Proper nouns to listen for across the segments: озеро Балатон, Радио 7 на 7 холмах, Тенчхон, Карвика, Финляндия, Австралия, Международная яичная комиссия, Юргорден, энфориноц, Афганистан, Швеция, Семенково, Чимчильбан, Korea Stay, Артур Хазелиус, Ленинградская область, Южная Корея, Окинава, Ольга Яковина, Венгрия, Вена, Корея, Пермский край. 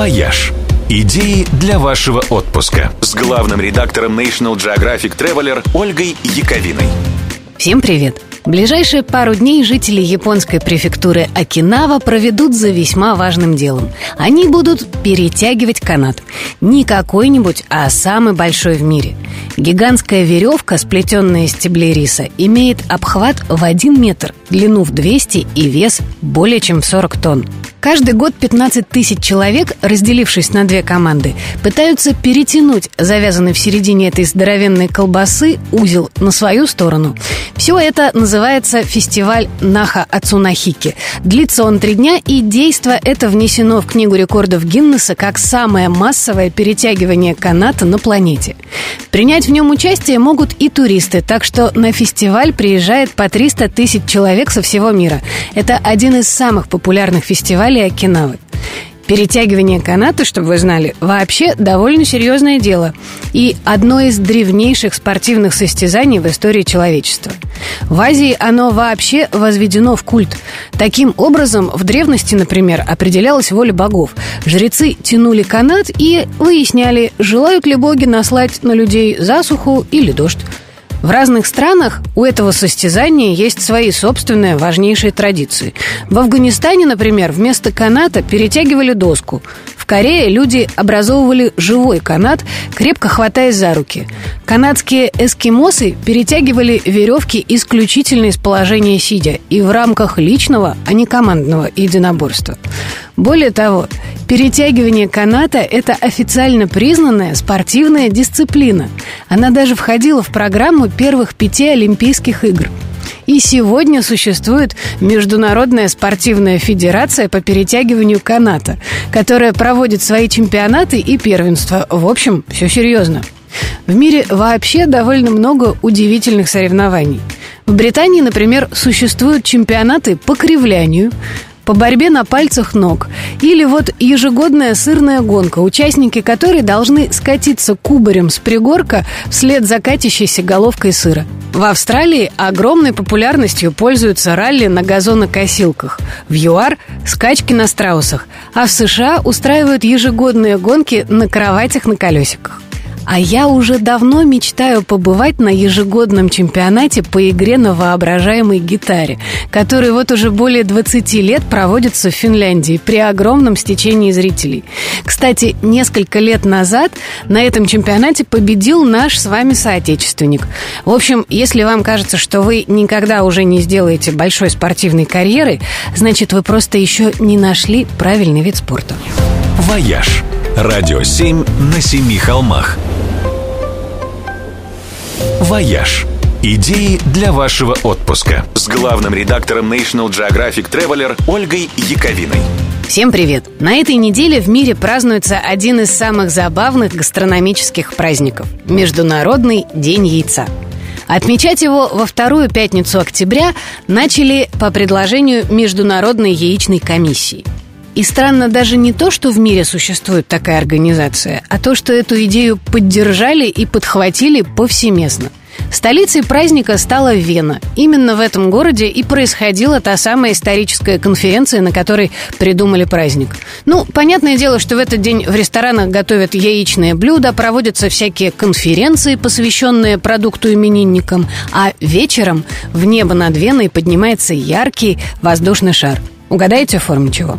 «Вояж». Идеи для вашего отпуска. С главным редактором National Geographic Traveler Ольгой Яковиной. Всем привет! В ближайшие пару дней жители японской префектуры Окинава проведут за весьма важным делом. Они будут перетягивать канат. Не какой-нибудь, а самый большой в мире. Гигантская веревка, сплетенная из стеблей риса, имеет обхват в 1 метр, длину в 200 и вес более чем в 40 тонн. Каждый год 15 тысяч человек, разделившись на 2 команды, пытаются перетянуть завязанный в середине этой здоровенной колбасы узел на свою сторону. Все это называется фестиваль Наха Ацунахики. Длится он 3 дня, и действо это внесено в Книгу рекордов Гиннеса как самое массовое перетягивание каната на планете. Принять в нем участие могут и туристы, так что на фестиваль приезжает по 300 тысяч человек со всего мира. Это один из самых популярных фестивалей Окинавы. Перетягивание каната, чтобы вы знали, вообще довольно серьезное дело и одно из древнейших спортивных состязаний в истории человечества. В Азии оно вообще возведено в культ. Таким образом, в древности, например, определялась воля богов. Жрецы тянули канат и выясняли, желают ли боги наслать на людей засуху или дождь. В разных странах у этого состязания есть свои собственные важнейшие традиции. В Афганистане, например, вместо каната перетягивали доску. В Корее люди образовывали живой канат, крепко хватаясь за руки. Канадские эскимосы перетягивали веревки исключительно из положения сидя и в рамках личного, а не командного единоборства. Более того, перетягивание каната – это официально признанная спортивная дисциплина. Она даже входила в программу первых 5 Олимпийских игр. И сегодня существует Международная спортивная федерация по перетягиванию каната, которая проводит свои чемпионаты и первенства. В общем, все серьезно. В мире вообще довольно много удивительных соревнований. В Британии, например, существуют чемпионаты по кривлянию, по борьбе на пальцах ног. Или вот ежегодная сырная гонка, участники которой должны скатиться кубарем с пригорка вслед за катящейся головкой сыра. В Австралии огромной популярностью пользуются ралли на газонокосилках. В ЮАР – скачки на страусах. А в США устраивают ежегодные гонки на кроватях на колесиках. А я уже давно мечтаю побывать на ежегодном чемпионате по игре на воображаемой гитаре, который вот уже более 20 лет проводится в Финляндии при огромном стечении зрителей. Кстати, несколько лет назад на этом чемпионате победил наш с вами соотечественник. В общем, если вам кажется, что вы никогда уже не сделаете большой спортивной карьеры, значит, вы просто еще не нашли правильный вид спорта. «Вояж». Радио 7 на 7 холмах. «Вояж». Идеи для вашего отпуска. С главным редактором National Geographic Traveler Ольгой Яковиной. Всем привет! На этой неделе в мире празднуется один из самых забавных гастрономических праздников – Международный день яйца. Отмечать его во вторую пятницу октября начали по предложению Международной яичной комиссии. И странно даже не то, что в мире существует такая организация, а то, что эту идею поддержали и подхватили повсеместно. Столицей праздника стала Вена. Именно в этом городе и происходила та самая историческая конференция, на которой придумали праздник. Ну, понятное дело, что в этот день в ресторанах готовят яичные блюда, проводятся всякие конференции, посвященные продукту именинникам, а вечером в небо над Веной поднимается яркий воздушный шар. Угадайте форму чего?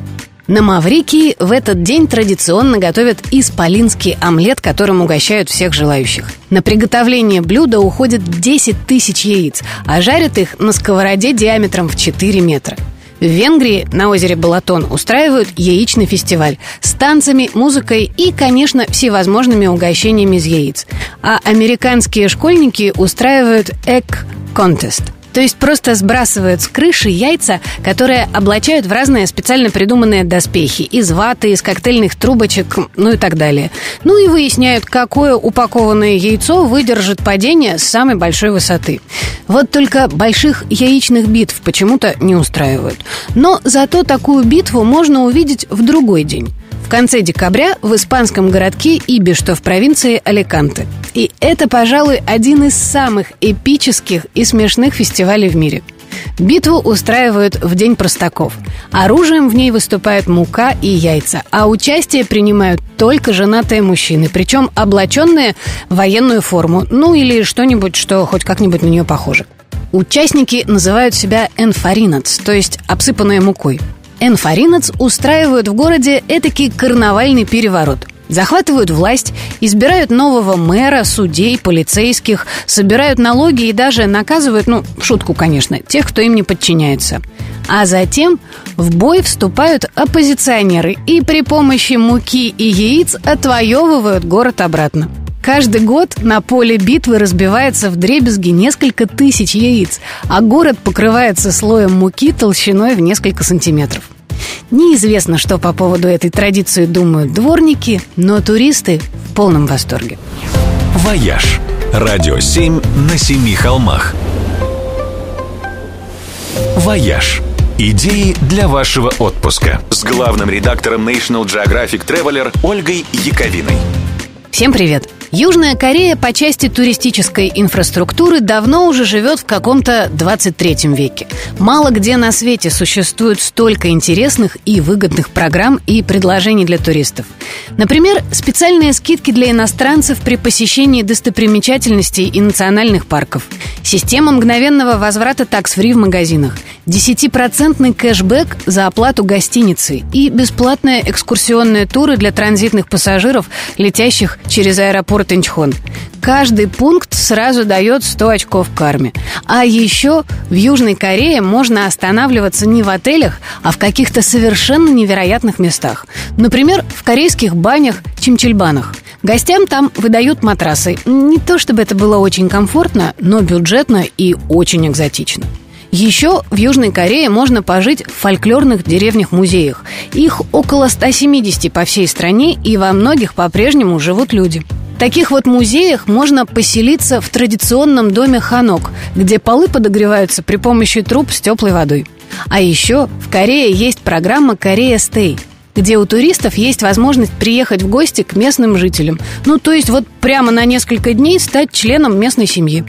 На Маврикии в этот день традиционно готовят исполинский омлет, которым угощают всех желающих. На приготовление блюда уходит 10 тысяч яиц, а жарят их на сковороде диаметром в 4 метра. В Венгрии на озере Балатон устраивают яичный фестиваль с танцами, музыкой и, конечно, всевозможными угощениями из яиц. А американские школьники устраивают egg-контест. То есть просто сбрасывают с крыши яйца, которые облачают в разные специально придуманные доспехи из ваты, из коктейльных трубочек, ну и так далее. Ну и выясняют, какое упакованное яйцо выдержит падение с самой большой высоты. Вот только больших яичных битв почему-то не устраивают. Но зато такую битву можно увидеть в другой день. В конце декабря в испанском городке Иби, что в провинции Аликанте. И это, пожалуй, один из самых эпических и смешных фестивалей в мире. Битву устраивают в День простаков. Оружием в ней выступают мука и яйца, а участие принимают только женатые мужчины, причем облаченные в военную форму, ну или что-нибудь, что хоть как-нибудь на нее похоже. Участники называют себя энфаринац, то есть обсыпанные мукой. Энфориноц устраивают в городе этакий карнавальный переворот. Захватывают власть, избирают нового мэра, судей, полицейских, собирают налоги и даже наказывают, в шутку, конечно, тех, кто им не подчиняется. А затем в бой вступают оппозиционеры и при помощи муки и яиц отвоевывают город обратно. Каждый год на поле битвы разбивается вдребезги несколько тысяч яиц, а город покрывается слоем муки толщиной в несколько сантиметров. Неизвестно, что по поводу этой традиции думают дворники, но туристы в полном восторге. «Вояж» – радио 7 на 7 холмах. «Вояж» – идеи для вашего отпуска. С главным редактором National Geographic Traveler Ольгой Яковиной. Всем привет! Южная Корея по части туристической инфраструктуры давно уже живет в каком-то 23 веке. Мало где на свете существует столько интересных и выгодных программ и предложений для туристов. Например, специальные скидки для иностранцев при посещении достопримечательностей и национальных парков, система мгновенного возврата такс-фри в магазинах, 10% кэшбэк за оплату гостиницы и бесплатные экскурсионные туры для транзитных пассажиров, летящих через аэропорт Тенчхон. Каждый пункт сразу дает 100 очков карме. А еще в Южной Корее можно останавливаться не в отелях, а в каких-то совершенно невероятных местах. Например, в корейских банях Чимчильбанах. Гостям там выдают матрасы. Не то чтобы это было очень комфортно, но бюджетно и очень экзотично. Еще в Южной Корее можно пожить в фольклорных деревнях-музеях. Их около 170 по всей стране, и во многих по-прежнему живут люди. В таких вот музеях можно поселиться в традиционном доме ханок, где полы подогреваются при помощи труб с теплой водой. А еще в Корее есть программа «Korea Stay», где у туристов есть возможность приехать в гости к местным жителям. То есть вот прямо на несколько дней стать членом местной семьи.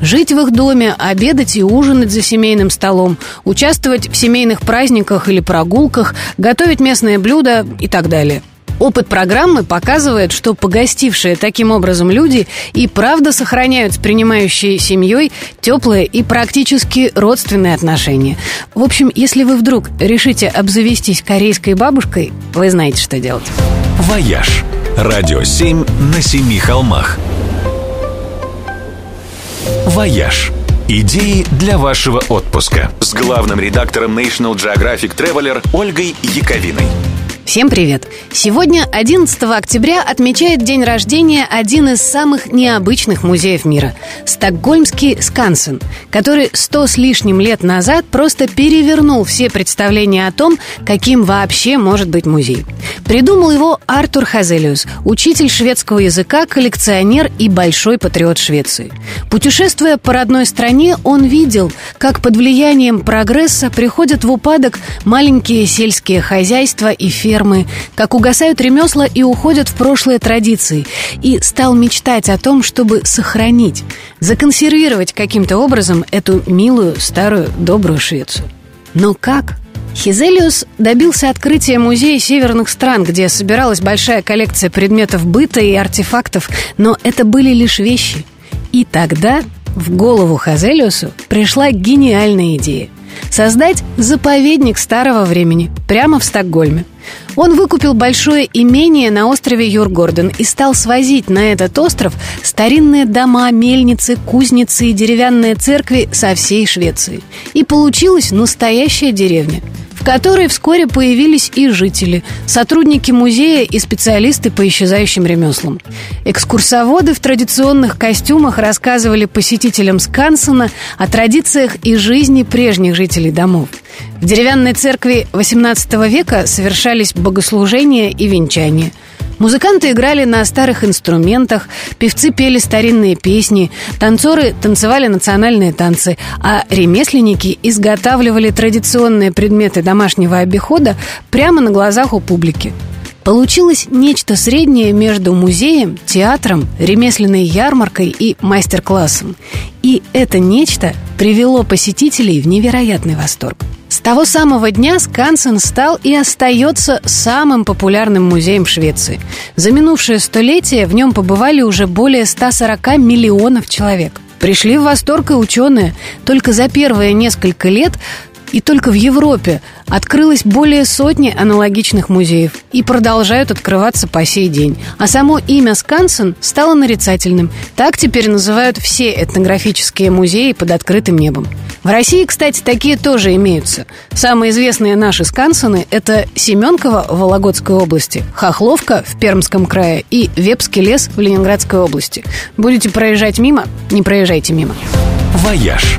Жить в их доме, обедать и ужинать за семейным столом, участвовать в семейных праздниках или прогулках, готовить местные блюда и так далее. Опыт программы показывает, что погостившие таким образом люди и правда сохраняют с принимающей семьей теплые и практически родственные отношения. В общем, если вы вдруг решите обзавестись корейской бабушкой, вы знаете, что делать. «Вояж» – радио 7 на 7 холмах. «Вояж» – идеи для вашего отпуска. С главным редактором National Geographic Traveler Ольгой Яковиной. Всем привет! Сегодня, 11 октября, отмечает день рождения один из самых необычных музеев мира – стокгольмский Скансен, который 100 с лишним лет назад просто перевернул все представления о том, каким вообще может быть музей. Придумал его Артур Хазелиус, учитель шведского языка, коллекционер и большой патриот Швеции. Путешествуя по родной стране, он видел, как под влиянием прогресса приходят в упадок маленькие сельские хозяйства и фермы, как угасают ремесла и уходят в прошлые традиции, и стал мечтать о том, чтобы сохранить, законсервировать каким-то образом эту милую, старую, добрую Швецию. Но как? Хазелиус добился открытия музея северных стран, где собиралась большая коллекция предметов быта и артефактов, но это были лишь вещи. И тогда в голову Хазелиусу пришла гениальная идея. Создать заповедник старого времени прямо в Стокгольме. Он выкупил большое имение на острове Юргорден и стал свозить на этот остров старинные дома, мельницы, кузницы и деревянные церкви со всей Швеции. И получилась настоящая деревня, в которой вскоре появились и жители, сотрудники музея и специалисты по исчезающим ремеслам. Экскурсоводы в традиционных костюмах рассказывали посетителям Скансена о традициях и жизни прежних жителей домов. В деревянной церкви XVIII века совершались богослужения и венчания. Музыканты играли на старых инструментах, певцы пели старинные песни, танцоры танцевали национальные танцы, а ремесленники изготавливали традиционные предметы домашнего обихода прямо на глазах у публики. Получилось нечто среднее между музеем, театром, ремесленной ярмаркой и мастер-классом. И это нечто привело посетителей в невероятный восторг. С того самого дня Скансен стал и остается самым популярным музеем в Швеции. За минувшее столетие в нем побывали уже более 140 миллионов человек. Пришли в восторг и ученые. Только за первые несколько лет и только в Европе открылось более сотни аналогичных музеев и продолжают открываться по сей день. А само имя Скансен стало нарицательным. Так теперь называют все этнографические музеи под открытым небом. В России, кстати, такие тоже имеются. Самые известные наши Скансены – это Семенково в Вологодской области, Хохловка в Пермском крае и Вепский лес в Ленинградской области. Будете проезжать мимо? Не проезжайте мимо. «Вояж».